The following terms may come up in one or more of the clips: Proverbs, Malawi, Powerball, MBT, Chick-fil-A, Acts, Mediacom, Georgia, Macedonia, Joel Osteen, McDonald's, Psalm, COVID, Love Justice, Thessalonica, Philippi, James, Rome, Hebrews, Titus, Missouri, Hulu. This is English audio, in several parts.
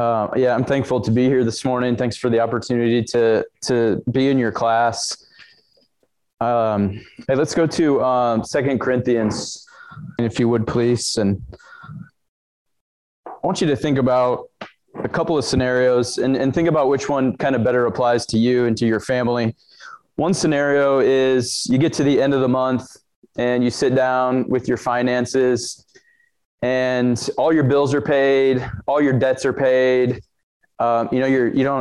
Yeah, I'm thankful to be here this morning. Thanks for the opportunity to be in your class. Hey, let's go to 2 Corinthians, if you would, please. And I want you to think about a couple of scenarios and think about which one kind of better applies to you and to your family. One scenario is you get to the end of the month and you sit down with your finances and all your bills are paid, all your debts are paid. You're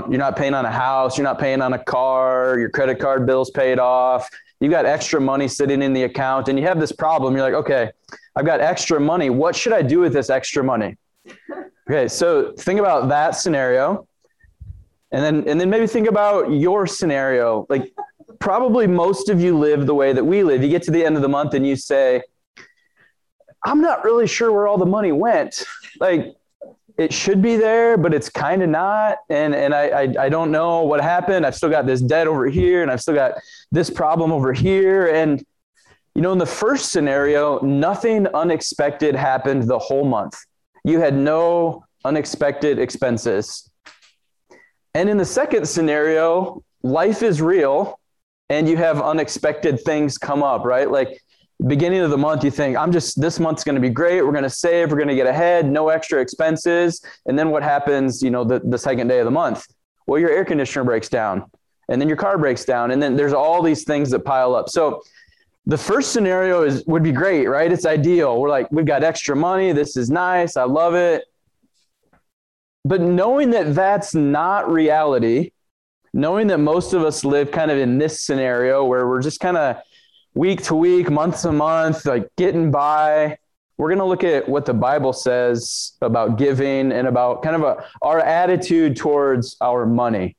not paying on a house, you're not paying on a car, your credit card bill's paid off. You got extra money sitting in the account and you have this problem. You're like, okay, I've got extra money. What should I do with this extra money? Okay, so think about that scenario. And then maybe think about your scenario. Like, probably most of you live the way that we live. You get to the end of the month and you say, I'm not really sure where all the money went. Like, it should be there, but it's kind of not. And I don't know what happened. I've still got this debt over here and I've still got this problem over here. And, you know, in the first scenario, nothing unexpected happened the whole month. You had no unexpected expenses. And in the second scenario, life is real and you have unexpected things come up, right? Like, beginning of the month, you think, this month's going to be great. We're going to save. We're going to get ahead. No extra expenses. And then what happens, you know, the second day of the month? Well, your air conditioner breaks down and then your car breaks down. And then there's all these things that pile up. So the first scenario would be great, right? It's ideal. We're like, we've got extra money. This is nice. I love it. But knowing that that's not reality, knowing that most of us live kind of in this scenario where we're just kind of week to week, month to month, like getting by, we're going to look at what the Bible says about giving and about kind of our attitude towards our money.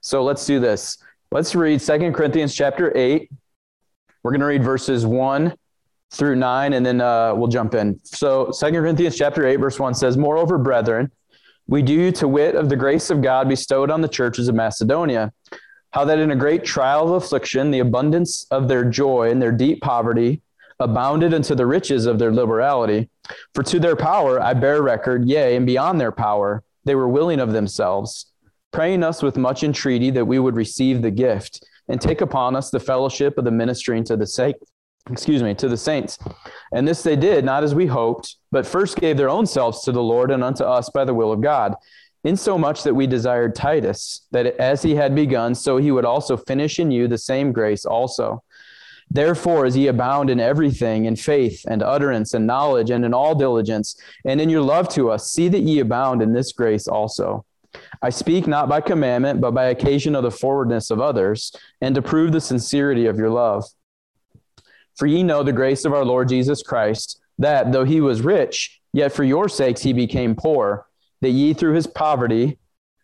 So let's do this. Let's read 2 Corinthians chapter 8. We're going to read verses 1 through 9, and then we'll jump in. So 2 Corinthians chapter 8, verse 1 says, "Moreover, brethren, we do you to wit of the grace of God bestowed on the churches of Macedonia, how that in a great trial of affliction, the abundance of their joy and their deep poverty abounded unto the riches of their liberality. For to their power I bear record, yea, and beyond their power, they were willing of themselves, praying us with much entreaty that we would receive the gift and take upon us the fellowship of the ministering to the saints. And this they did, not as we hoped, but first gave their own selves to the Lord and unto us by the will of God. Insomuch that we desired Titus, that as he had begun, so he would also finish in you the same grace also. Therefore, as ye abound in everything, in faith and utterance and knowledge and in all diligence, and in your love to us, see that ye abound in this grace also. I speak not by commandment, but by occasion of the forwardness of others, and to prove the sincerity of your love. For ye know the grace of our Lord Jesus Christ, that though he was rich, yet for your sakes he became poor, that ye through his poverty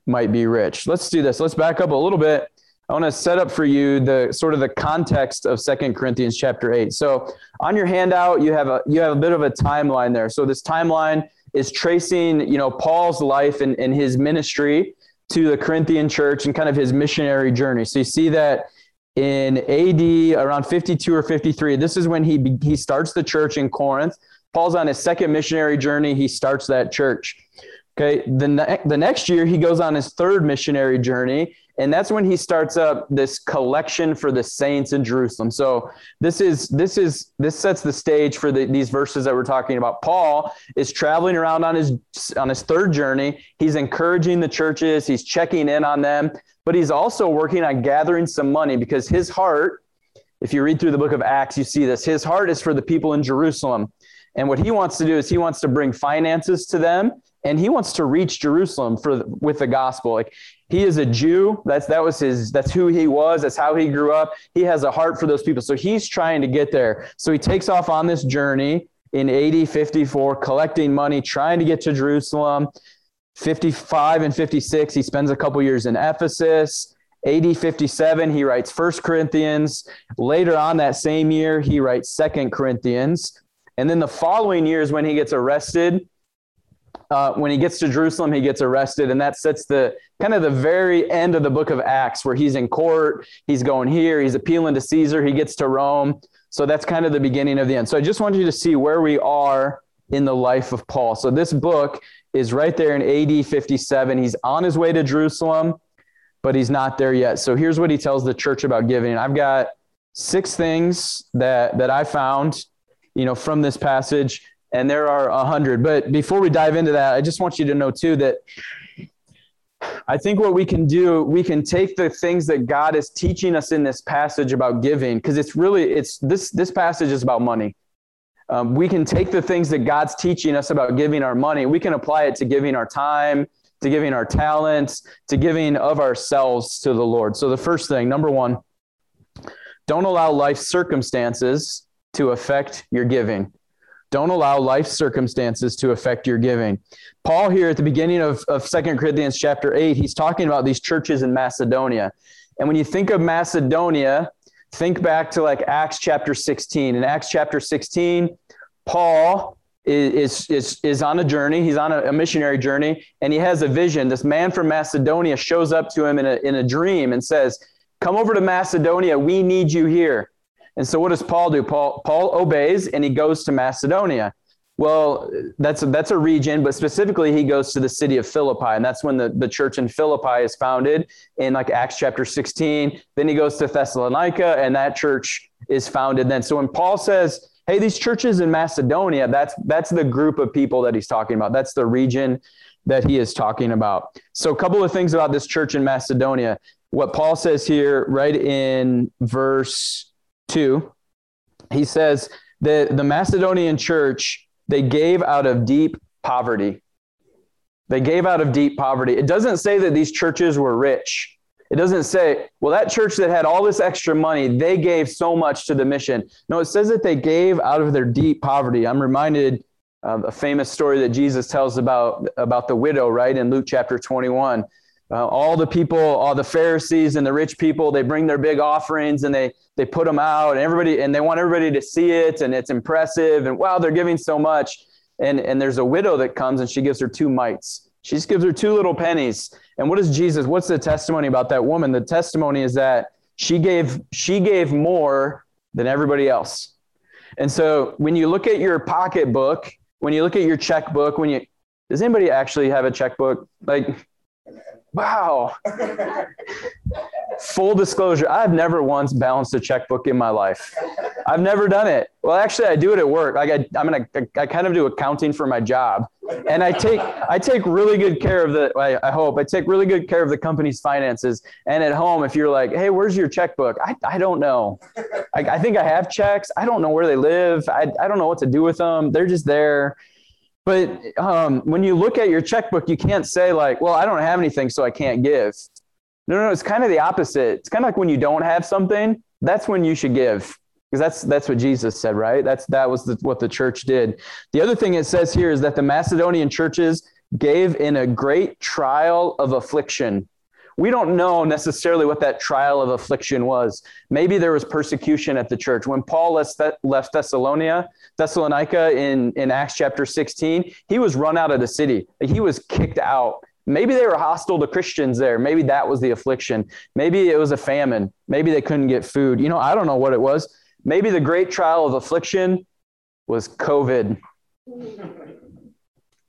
might be rich." Let's do this. Let's back up a little bit. I want to set up for you the sort of the context of 2 Corinthians chapter 8. So on your handout, you have a bit of a timeline there. So this timeline is tracing, you know, Paul's life and his ministry to the Corinthian church and kind of his missionary journey. So you see that in AD around 52 or 53, this is when he starts the church in Corinth. Paul's on his second missionary journey. He starts that church. Okay, the next year, he goes on his third missionary journey, and that's when he starts up this collection for the saints in Jerusalem. So this sets the stage for these verses that we're talking about. Paul is traveling around on his third journey. He's encouraging the churches. He's checking in on them, but he's also working on gathering some money because his heart, if you read through the book of Acts, you see this. His heart is for the people in Jerusalem, and what he wants to do is he wants to bring finances to them. And he wants to reach Jerusalem with the gospel. Like, he is a Jew. That's who he was. That's how he grew up. He has a heart for those people. So he's trying to get there. So he takes off on this journey in AD 54, collecting money, trying to get to Jerusalem. 55 and 56, he spends a couple years in Ephesus. AD 57, he writes First Corinthians. Later on that same year, he writes 2 Corinthians. And then the following year is when he gets arrested. When he gets to Jerusalem, he gets arrested, and that sets the kind of the very end of the book of Acts, where he's in court, he's going here, he's appealing to Caesar, he gets to Rome. So that's kind of the beginning of the end. So I just wanted you to see where we are in the life of Paul. So this book is right there in AD 57. He's on his way to Jerusalem, but he's not there yet. So here's what he tells the church about giving. I've got 6 things that I found, from this passage, and there are 100. But before we dive into that, I just want you to know too that I think what we can do, we can take the things that God is teaching us in this passage about giving, because this passage is about money. We can take the things that God's teaching us about giving our money. We can apply it to giving our time, to giving our talents, to giving of ourselves to the Lord. So the first thing, number 1, don't allow life circumstances to affect your giving. Don't allow life circumstances to affect your giving. Paul here at the beginning of 2 Corinthians chapter 8, he's talking about these churches in Macedonia. And when you think of Macedonia, think back to like Acts chapter 16. In Acts chapter 16, Paul is on a journey. He's on a missionary journey, and he has a vision. This man from Macedonia shows up to him in a dream and says, "Come over to Macedonia. We need you here." And so what does Paul do? Paul obeys, and he goes to Macedonia. Well, that's a region, but specifically he goes to the city of Philippi, and that's when the church in Philippi is founded in like Acts chapter 16. Then he goes to Thessalonica, and that church is founded then. So when Paul says, hey, these churches in Macedonia, that's the group of people that he's talking about. That's the region that he is talking about. So a couple of things about this church in Macedonia. What Paul says here right in verse 2, he says that the Macedonian church, they gave out of deep poverty. They gave out of deep poverty. It doesn't say that these churches were rich. It doesn't say, well, that church that had all this extra money, they gave so much to the mission. No, it says that they gave out of their deep poverty. I'm reminded of a famous story that Jesus tells about the widow, right? In Luke chapter 21, all the people, all the Pharisees and the rich people, they bring their big offerings and they put them out, and they want everybody to see it, and it's impressive, and wow, they're giving so much. And there's a widow that comes, and she gives her 2 mites. She just gives her 2 little pennies. And what is Jesus? What's the testimony about that woman? The testimony is that she gave more than everybody else. And so when you look at your pocketbook, when you look at your checkbook, does anybody actually have a checkbook? Like, wow. Full disclosure, I've never once balanced a checkbook in my life. I've never done it. Well, actually, I do it at work. Like I kind of do accounting for my job, and I take really good care of the company's finances. And at home, if you're like, hey, where's your checkbook? I don't know. I think I have checks. I don't know where they live. I don't know what to do with them. They're just there. But when you look at your checkbook, you can't say like, well, I don't have anything, so I can't give. No, it's kind of the opposite. It's kind of like when you don't have something, that's when you should give, because that's what Jesus said, right? That was what the church did. The other thing it says here is that the Macedonian churches gave in a great trial of affliction. We don't know necessarily what that trial of affliction was. Maybe there was persecution at the church. When Paul left Thessalonica in Acts chapter 16, he was run out of the city. He was kicked out. Maybe they were hostile to Christians there. Maybe that was the affliction. Maybe it was a famine. Maybe they couldn't get food. I don't know what it was. Maybe the great trial of affliction was COVID.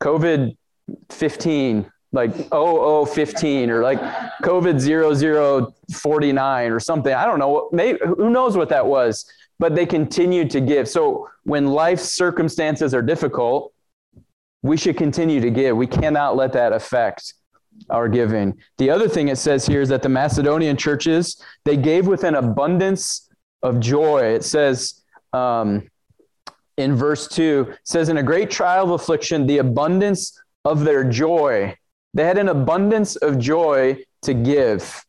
COVID-15, like 0015, or like COVID 0049 or something. I don't know. Maybe, who knows what that was? But they continued to give. So when life circumstances are difficult, we should continue to give. We cannot let that affect our giving. The other thing it says here is that the Macedonian churches, they gave with an abundance of joy. It says in verse 2, it says, in a great trial of affliction, the abundance of their joy. They had an abundance of joy to give.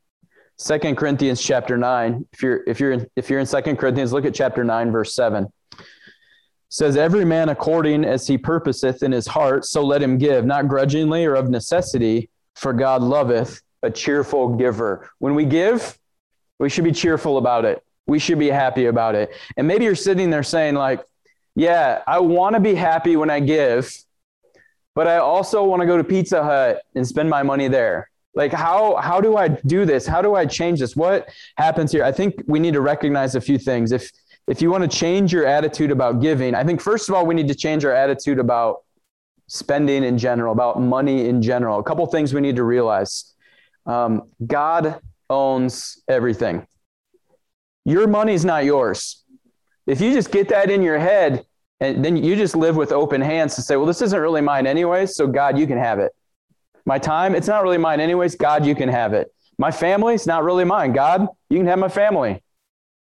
2 Corinthians chapter 9. If you're in 2 Corinthians, look at chapter 9, verse 7. Says, every man according as he purposeth in his heart, so let him give, not grudgingly or of necessity, for God loveth a cheerful giver. When we give, we should be cheerful about it. We should be happy about it. And maybe you're sitting there saying like, yeah, I want to be happy when I give, but I also want to go to Pizza Hut and spend my money there. Like, how do I do this? How do I change this? What happens here? I think we need to recognize a few things. If you want to change your attitude about giving, I think, first of all, we need to change our attitude about spending in general, about money in general. A couple things we need to realize. God owns everything. Your money's not yours. If you just get that in your head, and then you just live with open hands to say, well, this isn't really mine anyways, so God, you can have it. My time, it's not really mine anyways. God, you can have it. My family, it's not really mine. God, you can have my family.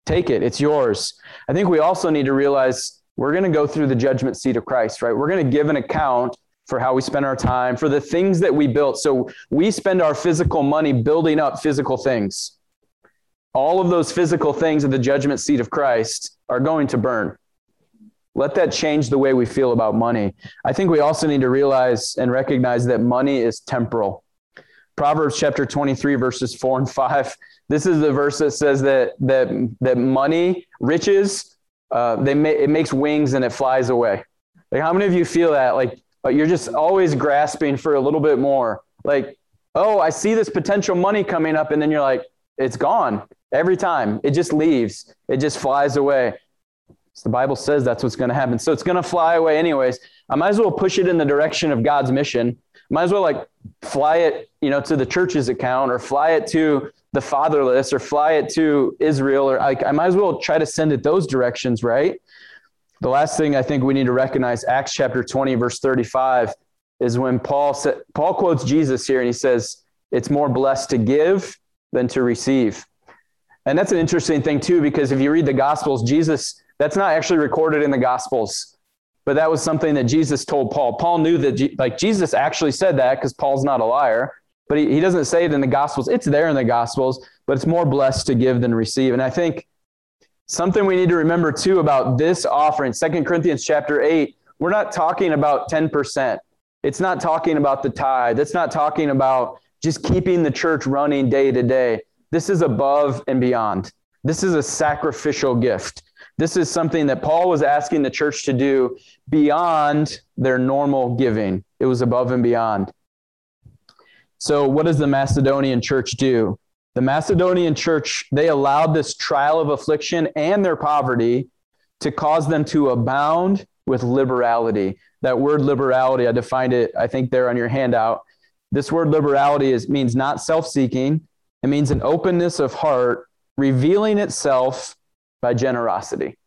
Take it. It's yours. I think we also need to realize we're going to go through the judgment seat of Christ, right? We're going to give an account for how we spend our time, for the things that we built. So we spend our physical money building up physical things. All of those physical things at the judgment seat of Christ are going to burn. Let that change the way we feel about money. I think we also need to realize and recognize that money is temporal. Proverbs chapter 23, verses 4 and 5. This is the verse that says that money, riches, it makes wings and it flies away. Like, how many of you feel that? Like you're just always grasping for a little bit more. Like, oh, I see this potential money coming up, and then you're like, it's gone every time. It just leaves. It just flies away. So the Bible says that's what's going to happen. So it's going to fly away anyways. I might as well push it in the direction of God's mission. Might as well fly it, to the church's account, or fly it to the fatherless, or fly it to Israel, or I might as well try to send it those directions, right? The last thing I think we need to recognize, Acts chapter 20, verse 35, is when Paul quotes Jesus here, and he says, it's more blessed to give than to receive. And that's an interesting thing too, because if you read the Gospels, that's not actually recorded in the Gospels, but that was something that Jesus told Paul. Paul knew that, Jesus actually said that, because Paul's not a liar, but he doesn't say it in the Gospels. It's there in the Gospels, but it's more blessed to give than receive. And I think something we need to remember too about this offering, 2 Corinthians chapter 8, we're not talking about 10%. It's not talking about the tithe. It's not talking about just keeping the church running day to day. This is above and beyond. This is a sacrificial gift. This is something that Paul was asking the church to do beyond their normal giving. It was above and beyond. So what does the Macedonian church do? The Macedonian church, they allowed this trial of affliction and their poverty to cause them to abound with liberality. That word liberality, I defined it, I think, there on your handout. This word liberality means not self-seeking. It means an openness of heart, revealing itself by generosity.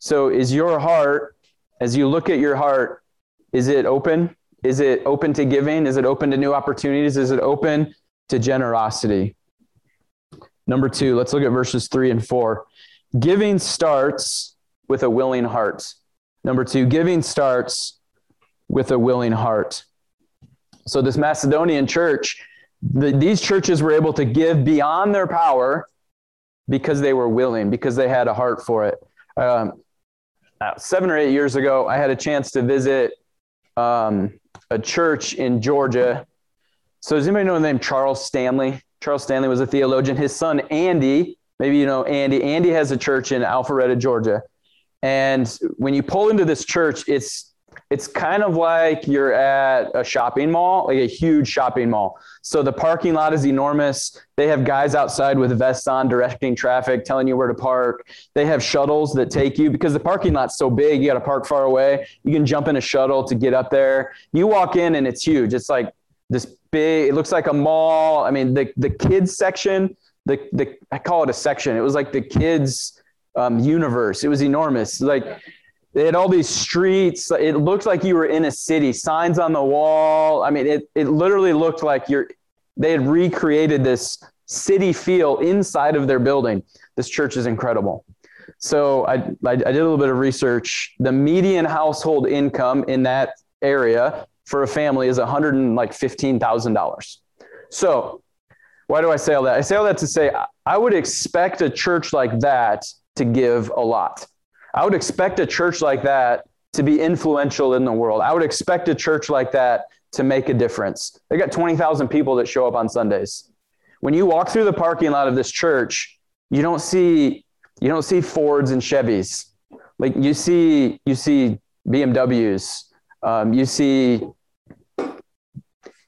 So as you look at your heart, is it open? Is it open to giving? Is it open to new opportunities? Is it open to generosity? Number 2, let's look at verses 3 and 4. Giving starts with a willing heart. Number 2, giving starts with a willing heart. So this Macedonian church, these churches were able to give beyond their power because they were willing, because they had a heart for it. 7 or 8 years ago, I had a chance to visit a church in Georgia. So does anybody know the name Charles Stanley? Charles Stanley was a theologian. His son, Andy, maybe you know Andy. Andy has a church in Alpharetta, Georgia. And when you pull into this church, it's kind of like you're at a shopping mall, like a huge shopping mall. So the parking lot is enormous. They have guys outside with vests on directing traffic, telling you where to park. They have shuttles that take you, because the parking lot's so big, you got to park far away. You can jump in a shuttle to get up there. You walk in and it's huge. It's like this big, it looks like a mall. I mean, the kids section, I call it a section. It was like the kids universe. It was enormous. They had all these streets. It looked like you were in a city, signs on the wall. I mean, it literally looked like they had recreated this city feel inside of their building. This church is incredible. So I did a little bit of research. The median household income in that area for a family is $115,000. So why do I say all that? I say all that to say, I would expect a church like that to give a lot. I would expect a church like that to be influential in the world. I would expect a church like that to make a difference. They got 20,000 people that show up on Sundays. When you walk through the parking lot of this church, you don't see Fords and Chevys. Like you see BMWs.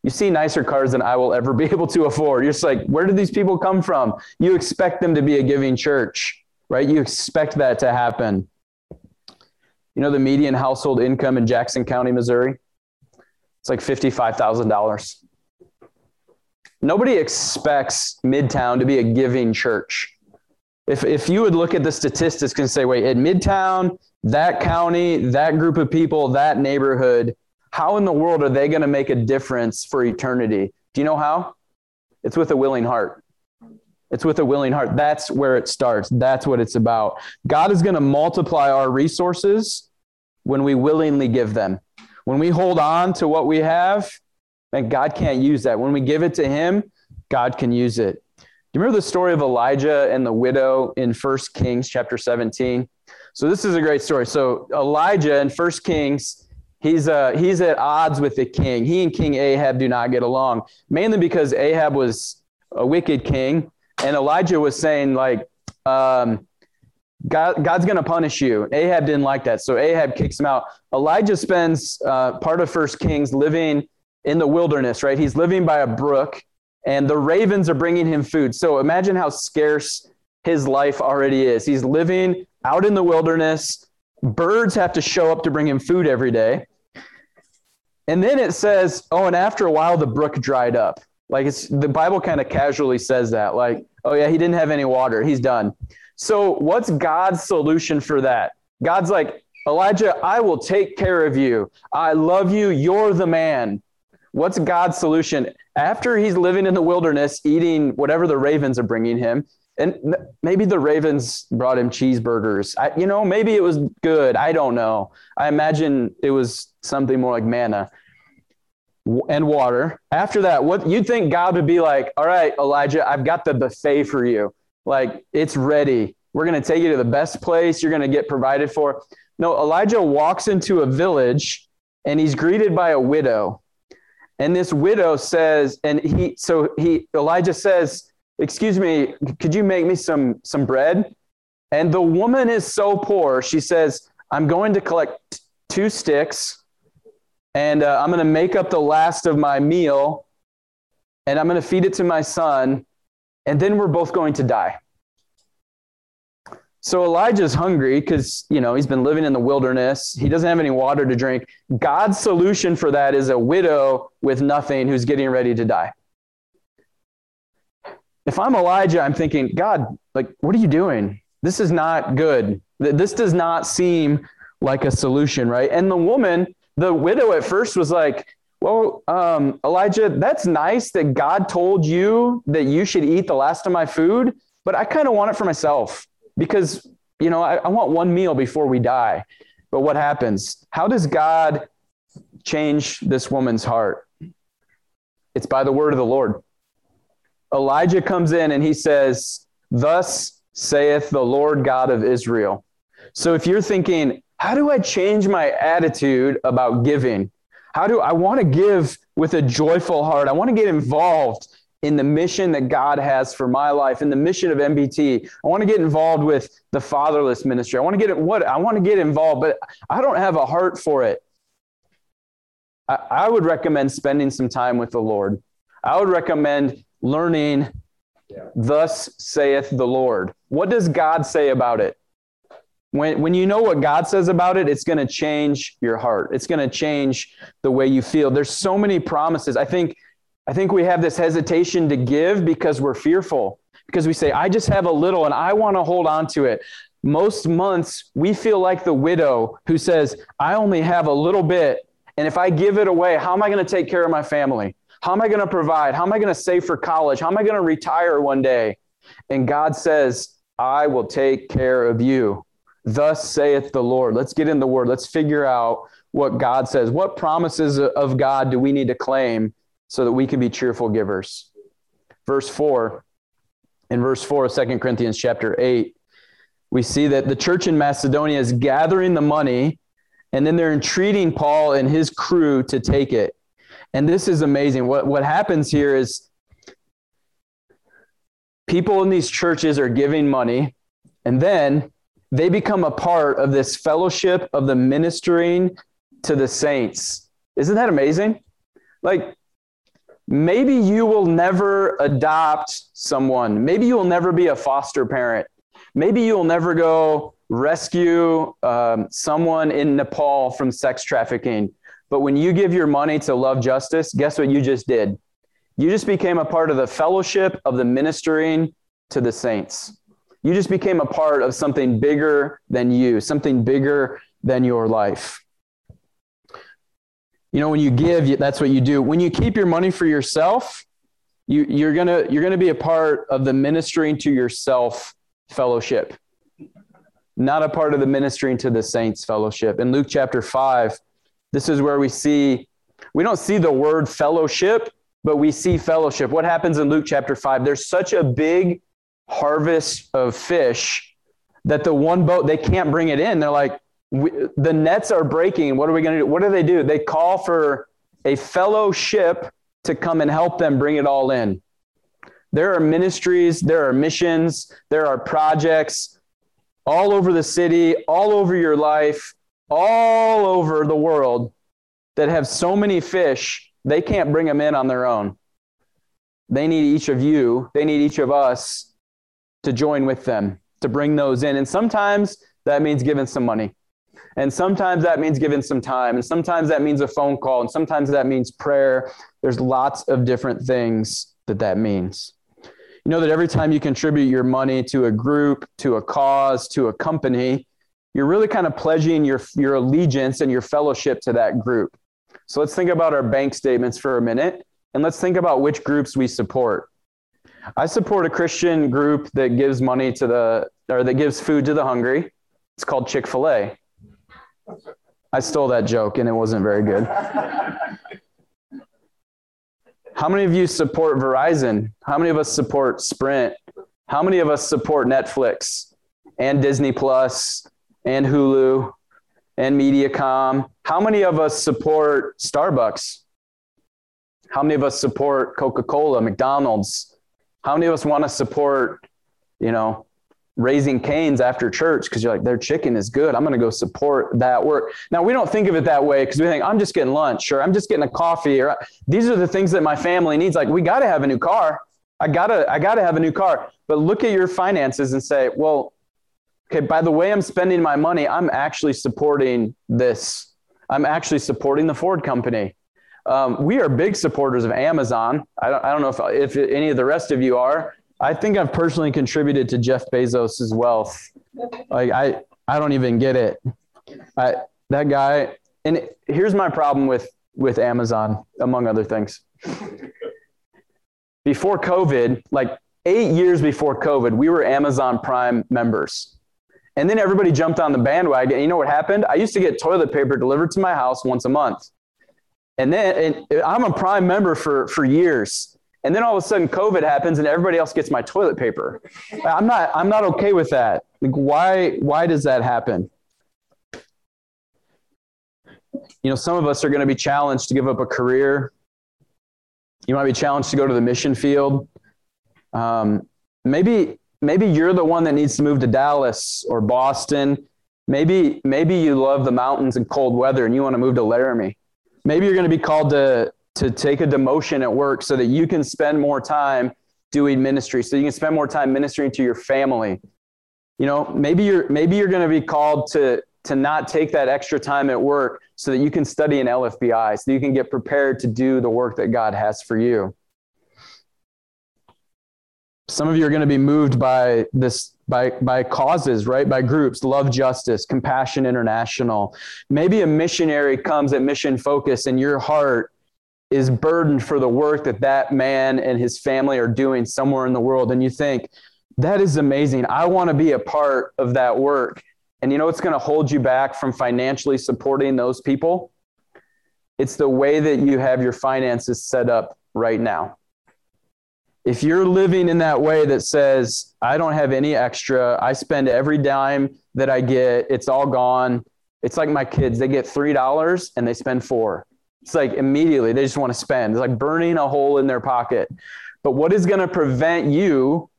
You see nicer cars than I will ever be able to afford. You're just like, where did these people come from? You expect them to be a giving church, right? You expect that to happen. You know the median household income in Jackson County, Missouri? It's like $55,000. Nobody expects Midtown to be a giving church. If you would look at the statistics and say, wait, in Midtown, that county, that group of people, that neighborhood, how in the world are they going to make a difference for eternity? Do you know how? It's with a willing heart. It's with a willing heart. That's where it starts. That's what it's about. God is going to multiply our resources when we willingly give them. When we hold on to what we have, and God can't use that. When we give it to him, God can use it. You remember the story of Elijah and the widow in First Kings chapter 17? So this is a great story. So Elijah in First Kings, he's at odds with the king. He and King Ahab do not get along, mainly because Ahab was a wicked king. And Elijah was saying, like, God's going to punish you. Ahab didn't like that. So Ahab kicks him out. Elijah spends part of First Kings living in the wilderness, right? He's living by a brook, and the ravens are bringing him food. So imagine how scarce his life already is. He's living out in the wilderness. Birds have to show up to bring him food every day. And then it says, oh, and after a while, the brook dried up. Like, it's the Bible kind of casually says that, like, oh yeah, he didn't have any water. He's done. So what's God's solution for that? God's like, Elijah, I will take care of you. I love you. You're the man. What's God's solution? After he's living in the wilderness, eating whatever the ravens are bringing him, and maybe the ravens brought him cheeseburgers. Maybe it was good. I don't know. I imagine it was something more like manna and water. After that, what you'd think God would be like, all right, Elijah, I've got the buffet for you. Like, it's ready. We're going to take you to the best place. You're going to get provided for. No, Elijah walks into a village, and he's greeted by a widow. And this widow says, Elijah says, excuse me, could you make me some bread? And the woman is so poor. She says, I'm going to collect two sticks, and I'm going to make up the last of my meal, and I'm going to feed it to my son. And then we're both going to die. So Elijah's hungry because, he's been living in the wilderness. He doesn't have any water to drink. God's solution for that is a widow with nothing who's getting ready to die. If I'm Elijah, I'm thinking, God, like, what are you doing? This is not good. This does not seem like a solution, right? And the woman, the widow at first was like, well, Elijah, that's nice that God told you that you should eat the last of my food, but I kind of want it for myself. Because, I want one meal before we die. But what happens? How does God change this woman's heart? It's by the word of the Lord. Elijah comes in and he says, thus saith the Lord God of Israel. So if you're thinking, how do I change my attitude about giving? How do I want to give with a joyful heart? I want to get involved in the mission that God has for my life, in the mission of MBT. I want to get involved with the fatherless ministry. I want to get involved, but I don't have a heart for it. I would recommend spending some time with the Lord. I would recommend learning, thus saith the Lord. What does God say about it? When you know what God says about it, it's going to change your heart. It's going to change the way you feel. There's so many promises. I think we have this hesitation to give because we're fearful, because we say, I just have a little and I want to hold on to it. Most months we feel like the widow who says, I only have a little bit. And if I give it away, how am I going to take care of my family? How am I going to provide? How am I going to save for college? How am I going to retire one day? And God says, I will take care of you. Thus saith the Lord. Let's get in the word. Let's figure out what God says. What promises of God do we need to claim so that we can be cheerful givers? In verse 4 of 2 Corinthians chapter 8, we see that the church in Macedonia is gathering the money, and then they're entreating Paul and his crew to take it. And this is amazing. What happens here is people in these churches are giving money, and then they become a part of this fellowship of the ministering to the saints. Isn't that amazing? Like, maybe you will never adopt someone. Maybe you will never be a foster parent. Maybe you will never go rescue someone in Nepal from sex trafficking. But when you give your money to Love Justice, guess what you just did? You just became a part of the fellowship of the ministering to the saints. You just became a part of something bigger than you, something bigger than your life. You know, when you give, that's what you do. When you keep your money for yourself, you're gonna be a part of the ministering to yourself fellowship, not a part of the ministering to the saints fellowship. In Luke chapter 5, this is where we don't see the word fellowship, but we see fellowship. What happens in Luke chapter 5? There's such a big harvest of fish that the one boat, they can't bring it in. They're like, the nets are breaking. What are we going to do? What do? They call for a fellowship to come and help them bring it all in. There are ministries, there are missions, there are projects all over the city, all over your life, all over the world that have so many fish, they can't bring them in on their own. They need each of you, they need each of us to join with them, to bring those in. And sometimes that means giving some money. And sometimes that means giving some time. And sometimes that means a phone call. And sometimes that means prayer. There's lots of different things that means. You know that every time you contribute your money to a group, to a cause, to a company, you're really kind of pledging your allegiance and your fellowship to that group. So let's think about our bank statements for a minute, and let's think about which groups we support. I support a Christian group that gives money to that gives food to the hungry. It's called Chick-fil-A. I stole that joke, and it wasn't very good. How many of you support Verizon? How many of us support Sprint? How many of us support Netflix and Disney Plus? And Hulu, and Mediacom. How many of us support Starbucks? How many of us support Coca-Cola, McDonald's? How many of us want to support, Raising Cane's after church because you're like, their chicken is good. I'm going to go support that work. Now, we don't think of it that way because we think, I'm just getting lunch or I'm just getting a coffee. Or these are the things that my family needs. Like, we got to have a new car. I gotta have a new car. But look at your finances and say, well, okay, by the way I'm spending my money, I'm actually supporting this. I'm actually supporting the Ford company. We are big supporters of Amazon. I don't know if any of the rest of you are. I think I've personally contributed to Jeff Bezos's wealth. Like, I don't even get it. That guy, and here's my problem with Amazon, among other things. Before COVID, like 8 years before COVID, we were Amazon Prime members. And then everybody jumped on the bandwagon. And you know what happened? I used to get toilet paper delivered to my house once a month. And then I'm a Prime member for years. And then all of a sudden COVID happens and everybody else gets my toilet paper. I'm not okay with that. Like, why does that happen? You know, some of us are going to be challenged to give up a career. You might be challenged to go to the mission field. Maybe you're the one that needs to move to Dallas or Boston. Maybe you love the mountains and cold weather and you want to move to Laramie. Maybe you're going to be called to take a demotion at work so that you can spend more time doing ministry, so you can spend more time ministering to your family. You know, maybe you're going to be called to not take that extra time at work so that you can study in LFBI, so you can get prepared to do the work that God has for you. Some of you are going to be moved by this, by causes, right? By groups, Love Justice, Compassion International. Maybe a missionary comes at Mission Focus and your heart is burdened for the work that man and his family are doing somewhere in the world. And you think, that is amazing. I want to be a part of that work. And you know what's going to hold you back from financially supporting those people? It's the way that you have your finances set up right now. If you're living in that way that says, I don't have any extra, I spend every dime that I get, it's all gone. It's like my kids, they get $3 and they spend $4. It's like immediately they just want to spend. It's like burning a hole in their pocket. But what is going to prevent you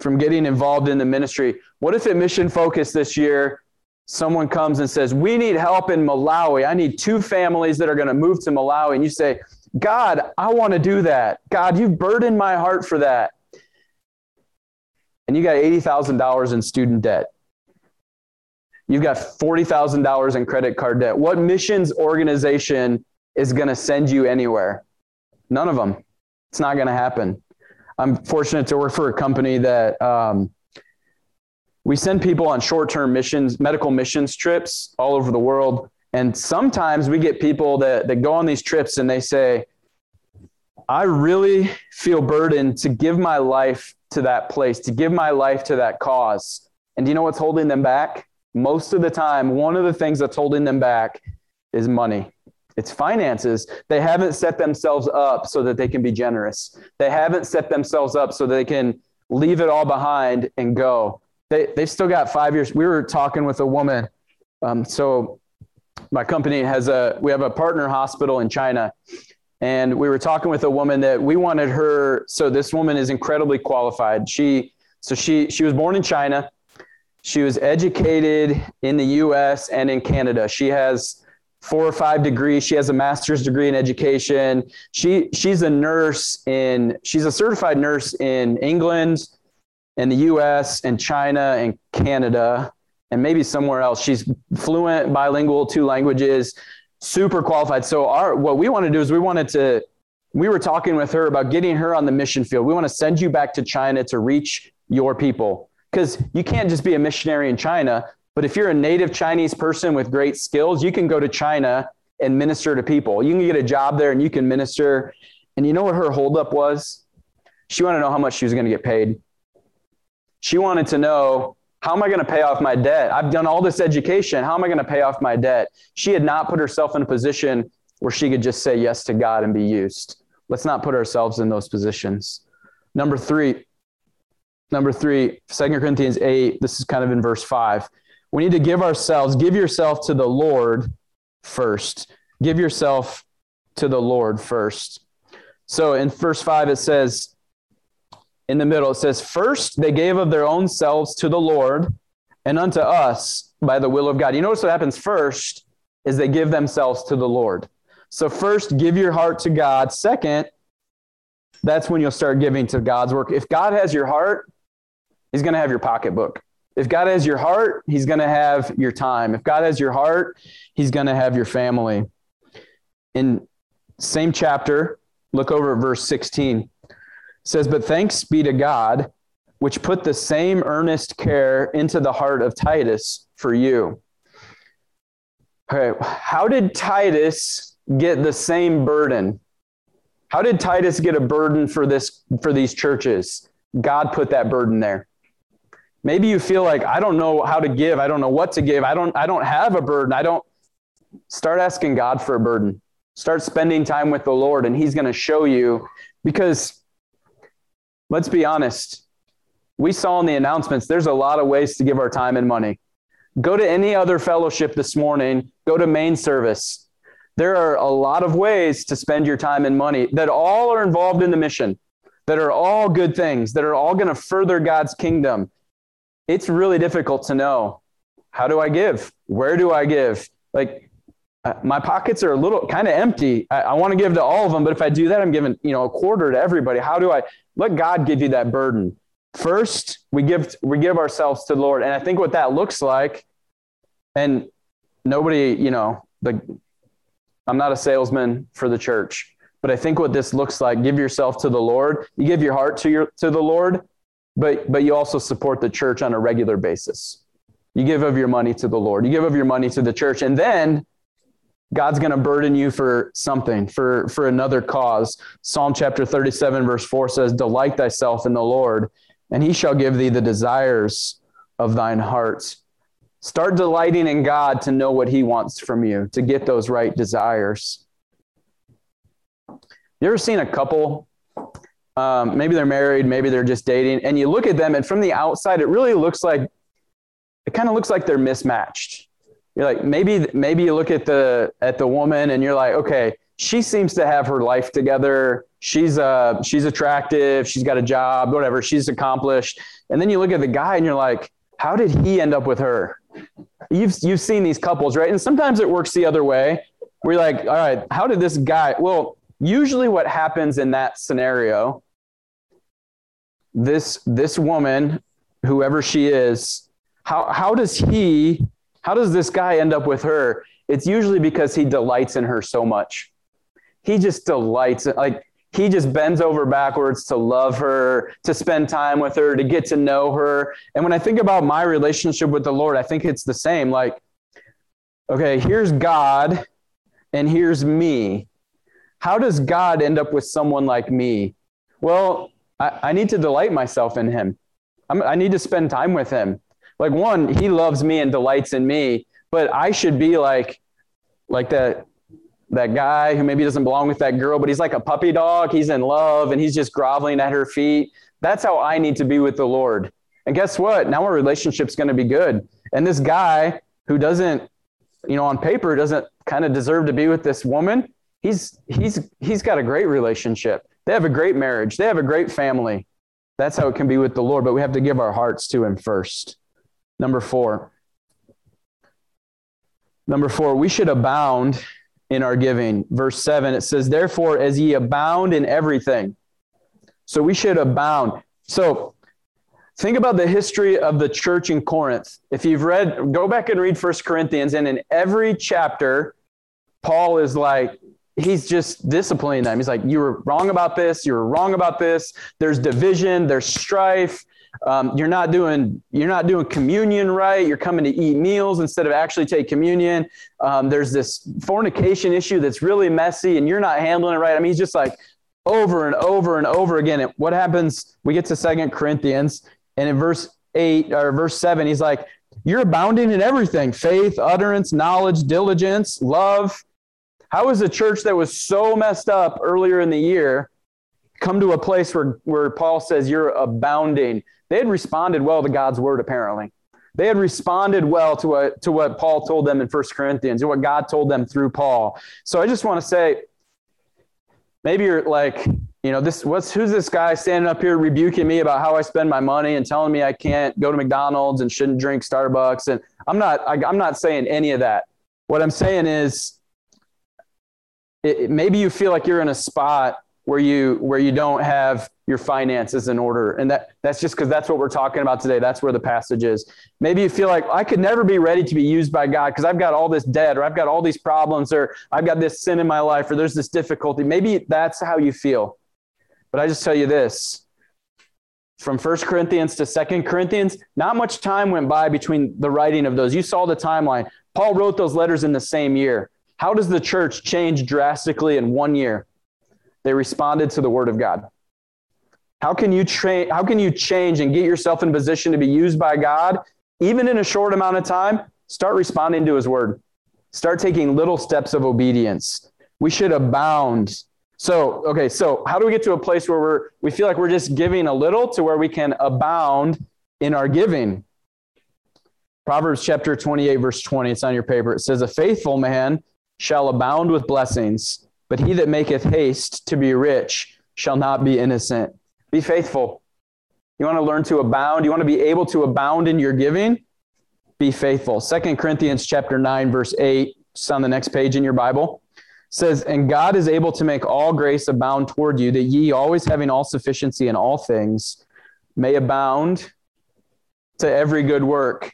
from getting involved in the ministry? What if at Mission Focus this year, someone comes and says, we need help in Malawi. I need 2 families that are going to move to Malawi. And you say, God, I want to do that. God, you've burdened my heart for that. And you got $80,000 in student debt. You've got $40,000 in credit card debt. What missions organization is going to send you anywhere? None of them. It's not going to happen. I'm fortunate to work for a company that we send people on short-term missions, medical missions trips all over the world. And sometimes we get people that go on these trips and they say, I really feel burdened to give my life to that place, to give my life to that cause. And do you know what's holding them back? Most of the time, one of the things that's holding them back is money. It's finances. They haven't set themselves up so that they can be generous. They haven't set themselves up so they can leave it all behind and go. They've still got 5 years. We were talking with a woman. So my company we have a partner hospital in China. And we were talking with a woman that we wanted her. So this woman is incredibly qualified. She was born in China. She was educated in the US and in Canada. She has 4 or 5 degrees. She has a master's degree in education. She's a certified nurse in England and the US and China and Canada, and maybe somewhere else. She's fluent, bilingual, 2 languages, super qualified. So what we want to do is we were talking with her about getting her on the mission field. We want to send you back to China to reach your people, because you can't just be a missionary in China. But if you're a native Chinese person with great skills, you can go to China and minister to people. You can get a job there and you can minister. And you know what her holdup was? She wanted to know how much she was going to get paid. She wanted to know, how am I going to pay off my debt? I've done all this education. How am I going to pay off my debt? She had not put herself in a position where she could just say yes to God and be used. Let's not put ourselves in those positions. Number three, 2 Corinthians 8, this is kind of in verse 5. We need to give yourself to the Lord first. Give yourself to the Lord first. So in verse 5, it says, in the middle, it says, first they gave of their own selves to the Lord and unto us by the will of God. You notice what happens first is they give themselves to the Lord. So first, give your heart to God. Second, that's when you'll start giving to God's work. If God has your heart, he's going to have your pocketbook. If God has your heart, he's going to have your time. If God has your heart, he's going to have your family. In same chapter, look over at verse 16. It says, but thanks be to God, which put the same earnest care into the heart of Titus for you. All right, how did Titus get the same burden? How did Titus get a burden for these churches? God put that burden there. Maybe you feel like, I don't know how to give. I don't know what to give. I don't have a burden. Start asking God for a burden. Start spending time with the Lord, and he's going to show you. Because let's be honest, we saw in the announcements, there's a lot of ways to give our time and money. Go to any other fellowship this morning. Go to main service. There are a lot of ways to spend your time and money that all are involved in the mission, that are all good things, that are all going to further God's kingdom. It's really difficult to know, how do I give? Where do I give? Like, my pockets are a little kind of empty. I want to give to all of them, but if I do that, I'm giving, a quarter to everybody. How do I let God give you that burden? First, we give ourselves to the Lord. And I think what that looks like, and nobody, I'm not a salesman for the church, but I think what this looks like, give yourself to the Lord. You give your heart to the Lord. But you also support the church on a regular basis. You give of your money to the Lord. You give of your money to the church. And then God's going to burden you for something, for another cause. Psalm chapter 37, verse 4 says, delight thyself in the Lord, and he shall give thee the desires of thine heart. Start delighting in God to know what he wants from you, to get those right desires. You ever seen a couple? Maybe they're married, maybe they're just dating, and you look at them, and from the outside, it kind of looks like they're mismatched. You're like, maybe you look at the woman, and you're like, okay, she seems to have her life together. She's attractive. She's got a job, whatever. She's accomplished. And then you look at the guy, and you're like, how did he end up with her? You've seen these couples, right? And sometimes it works the other way. We're like, all right, how did this guy? Well, usually what happens in that scenario, this woman, whoever she is, how does he How does this guy end up with her? It's usually because he delights in her so much. He just delights. Like, he just bends over backwards to love her, to spend time with her, to get to know her. And when I think about my relationship with the Lord, I think it's the same. Like, okay, here's God and here's me. How does God end up with someone like me? Well, I need to delight myself in him. I need to spend time with him. Like, one, he loves me and delights in me, but I should be like that guy who maybe doesn't belong with that girl, but he's like a puppy dog. He's in love and he's just groveling at her feet. That's how I need to be with the Lord. And guess what? Now our relationship's going to be good. And this guy who doesn't, on paper, doesn't kind of deserve to be with this woman, he's got a great relationship. They have a great marriage. They have a great family. That's how it can be with the Lord, but we have to give our hearts to him first. Number four, we should abound in our giving. Verse 7, it says, therefore, as ye abound in everything. So we should abound. So think about the history of the church in Corinth. If you've read, go back and read First Corinthians, and in every chapter, Paul is like, he's just disciplining them. He's like, you were wrong about this. You were wrong about this. There's division. There's strife. You're not doing communion right. You're coming to eat meals instead of actually take communion. There's this fornication issue that's really messy and you're not handling it right. I mean, he's just like over and over and over again. And what happens? We get to 2 Corinthians and in verse 7, he's like, you're abounding in everything: faith, utterance, knowledge, diligence, love. How is a church that was so messed up earlier in the year come to a place where Paul says you're abounding? They had responded well to God's word, apparently. They had responded well to what Paul told them in 1 Corinthians and what God told them through Paul. So I just want to say, maybe you're like, who's this guy standing up here rebuking me about how I spend my money and telling me I can't go to McDonald's and shouldn't drink Starbucks? And I'm not saying any of that. What I'm saying is, maybe you feel like you're in a spot where you don't have your finances in order. And that's just because that's what we're talking about today. That's where the passage is. Maybe you feel like I could never be ready to be used by God because I've got all this debt, or I've got all these problems, or I've got this sin in my life, or there's this difficulty. Maybe that's how you feel. But I just tell you this, from 1 Corinthians to 2 Corinthians, not much time went by between the writing of those. You saw the timeline. Paul wrote those letters in the same year. How does the church change drastically in 1 year? They responded to the word of God. How can you change and get yourself in position to be used by God, even in a short amount of time? Start responding to his word. Start taking little steps of obedience. We should abound. So how do we get to a place where we feel like we're just giving a little to where we can abound in our giving? Proverbs chapter 28, verse 20, it's on your paper. It says, a faithful man shall abound with blessings, but he that maketh haste to be rich shall not be innocent. Be faithful. You want to learn to abound? You want to be able to abound in your giving? Be faithful. 2 Corinthians chapter 9, verse 8, it's on the next page in your Bible. It says, and God is able to make all grace abound toward you, that ye, always having all sufficiency in all things, may abound to every good work.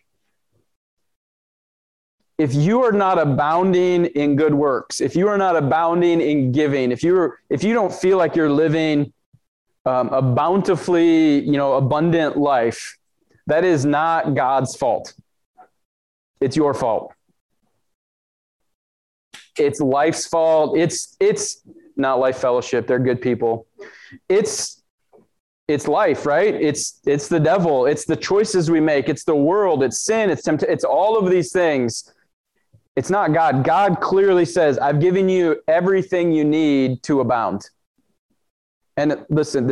If you are not abounding in good works, if you are not abounding in giving, if you don't feel like you're living a bountifully, abundant life, that is not God's fault. It's your fault. It's life's fault. It's not Life Fellowship. They're good people. It's life, right? It's the devil. It's the choices we make. It's the world. It's sin. It's temptation. It's all of these things. It's not God. God clearly says, I've given you everything you need to abound. And listen,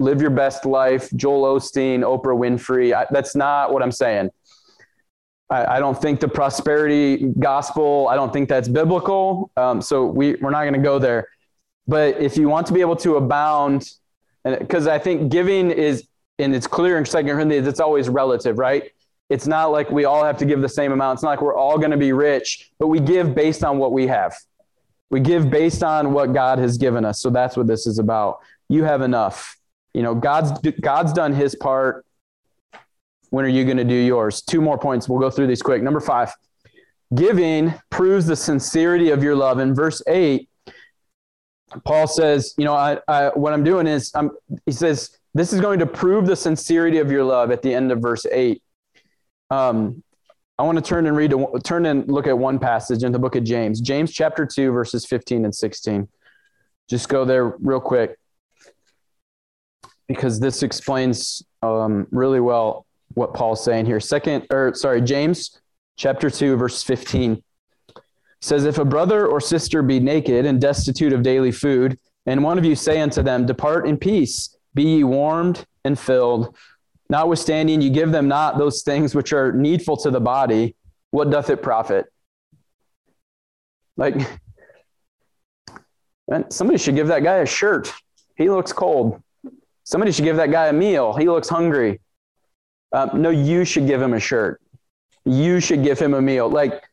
live your best life, Joel Osteen, Oprah Winfrey. That's not what I'm saying. I don't think the prosperity gospel, I don't think that's biblical. So we're not going to go there. But if you want to be able to abound, and because I think giving is, and it's clear in 2 Corinthians, it's always relative, right? It's not like we all have to give the same amount. It's not like we're all going to be rich, but we give based on what we have. We give based on what God has given us. So that's what this is about. You have enough. God's done his part. When are you going to do yours? Two more points. We'll go through these quick. Number 5, giving proves the sincerity of your love. In verse 8, Paul says, you know, what I'm doing is, he says, this is going to prove the sincerity of your love at the end of verse 8. I want to turn and look at one passage in the book of James. James chapter 2, verses 15 and 16. Just go there real quick, because this explains really well what Paul's saying here. James chapter 2, verse 15 says, if a brother or sister be naked and destitute of daily food, and one of you say unto them, depart in peace, be ye warmed and filled, notwithstanding you give them not those things which are needful to the body, what doth it profit? Like, somebody should give that guy a shirt. He looks cold. Somebody should give that guy a meal. He looks hungry. No, you should give him a shirt. You should give him a meal. Like,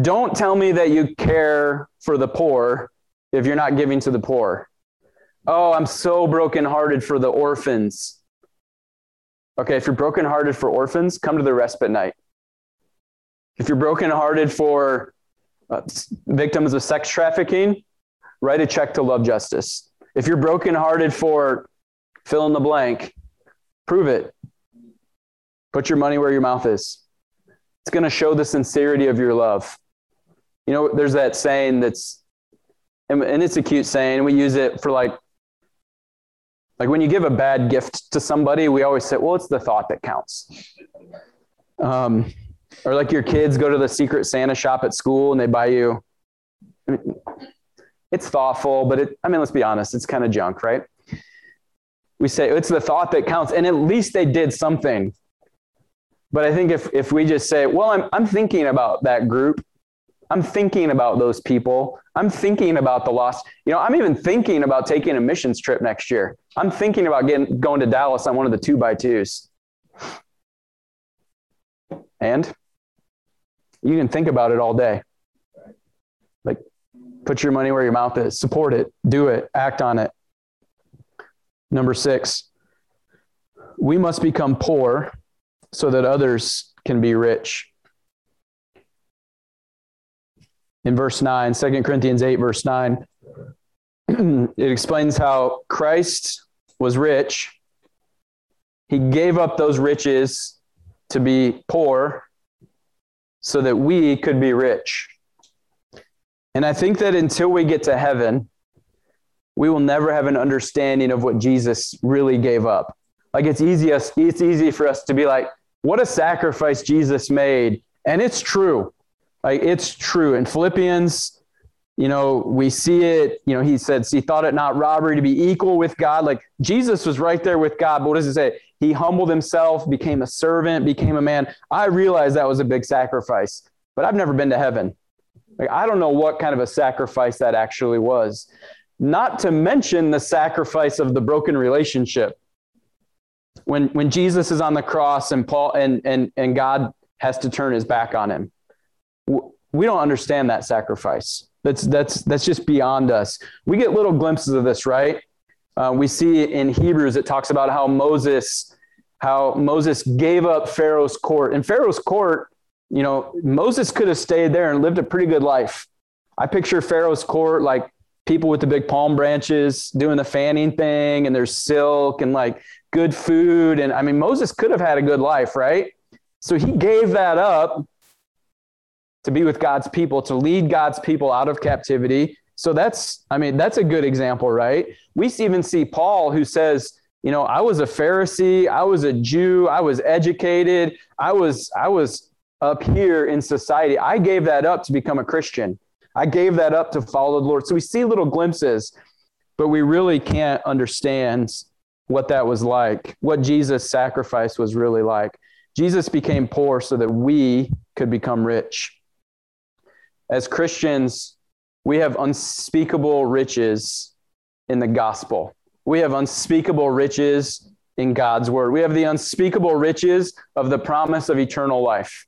don't tell me that you care for the poor if you're not giving to the poor. Oh, I'm so brokenhearted for the orphans. Okay, if you're brokenhearted for orphans, come to the respite night. If you're brokenhearted for victims of sex trafficking, write a check to Love Justice. If you're brokenhearted for fill in the blank, prove it. Put your money where your mouth is. It's going to show the sincerity of your love. You know, there's that saying and it's a cute saying. We use it for like when you give a bad gift to somebody, we always say, well, it's the thought that counts. Or like your kids go to the Secret Santa shop at school and they buy you. I mean, it's thoughtful, but let's be honest. It's kind of junk, right? We say it's the thought that counts. And at least they did something. But I think if we just say, well, I'm thinking about that group. I'm thinking about those people. I'm thinking about the loss. You know, I'm even thinking about taking a missions trip next year. I'm thinking about going to Dallas on one of the 2x2s. And you can think about it all day. Like, put your money where your mouth is. Support it. Do it. Act on it. Number 6, we must become poor so that others can be rich. In verse 9, 2 Corinthians 8, verse 9, it explains how Christ was rich. He gave up those riches to be poor so that we could be rich. And I think that until we get to heaven, we will never have an understanding of what Jesus really gave up. Like, it's easy for us to be like, what a sacrifice Jesus made. And it's true. Like, it's true. In Philippians, you know, we see it, you know, he said, he thought it not robbery to be equal with God. Like, Jesus was right there with God. But what does it say? He humbled himself, became a servant, became a man. I realize that was a big sacrifice, but I've never been to heaven. Like, I don't know what kind of a sacrifice that actually was. Not to mention the sacrifice of the broken relationship. When Jesus is on the cross and Paul and God has to turn his back on him, we don't understand that sacrifice. That's just beyond us. We get little glimpses of this, right? We see in Hebrews it talks about how Moses gave up Pharaoh's court. And Pharaoh's court, you know, Moses could have stayed there and lived a pretty good life. I picture Pharaoh's court like people with the big palm branches doing the fanning thing, and there's silk and like good food. And I mean, Moses could have had a good life, right? So he gave that up to be with God's people, to lead God's people out of captivity. So that's a good example, right? We even see Paul, who says, you know, I was a Pharisee, I was a Jew, I was educated, I was up here in society. I gave that up to become a Christian. I gave that up to follow the Lord. So we see little glimpses, but we really can't understand what that was like, what Jesus' sacrifice was really like. Jesus became poor so that we could become rich. As Christians, we have unspeakable riches in the gospel. We have unspeakable riches in God's word. We have the unspeakable riches of the promise of eternal life.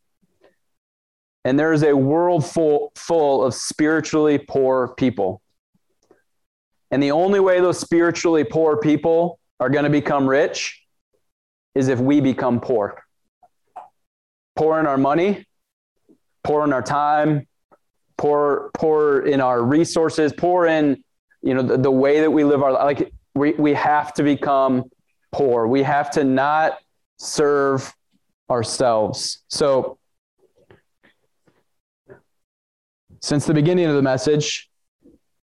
And there is a world full of spiritually poor people. And the only way those spiritually poor people are going to become rich is if we become poor. Pour in our money, pour in our time, pour in our resources, pour in, the way that we live our life. Like we have to become poor. We have to not serve ourselves. So since the beginning of the message,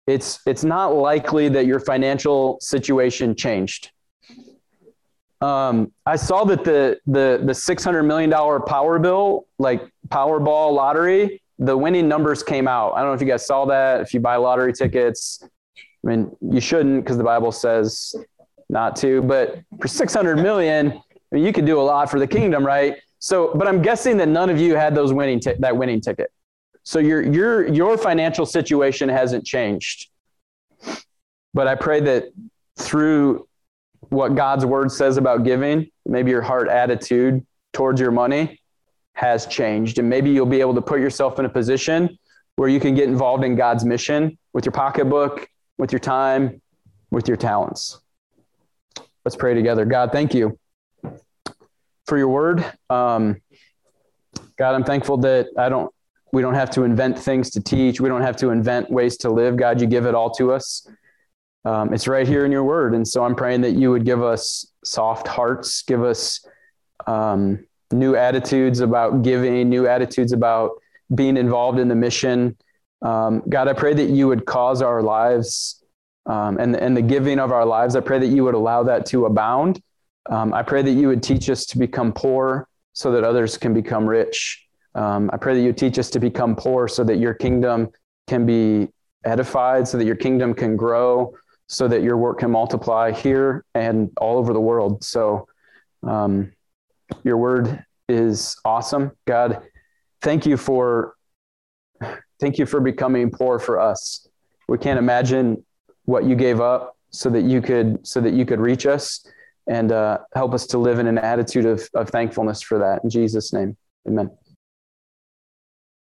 it's not likely that your financial situation changed. I saw that the $600 million Powerball lottery, the winning numbers came out. I don't know if you guys saw that. If you buy lottery tickets, I mean, you shouldn't, because the Bible says not to, but for 600 million, I mean, you could do a lot for the kingdom, right? So, but I'm guessing that none of you had those winning ticket. So your financial situation hasn't changed, but I pray that through what God's word says about giving, maybe your heart attitude towards your money has changed. And maybe you'll be able to put yourself in a position where you can get involved in God's mission with your pocketbook, with your time, with your talents. Let's pray together. God, thank you for your word. God, I'm thankful that we don't have to invent things to teach. We don't have to invent ways to live. God, you give it all to us. It's right here in your word. And so I'm praying that you would give us soft hearts, give us new attitudes about giving, new attitudes about being involved in the mission. God, I pray that you would cause our lives and the giving of our lives. I pray that you would allow that to abound. I pray that you would teach us to become poor so that others can become rich. I pray that you teach us to become poor so that your kingdom can be edified, so that your kingdom can grow, so that your work can multiply here and all over the world. So your word is awesome. God, thank you for becoming poor for us. We can't imagine what you gave up so that you could reach us and help us to live in an attitude of thankfulness for that. In Jesus' name, amen.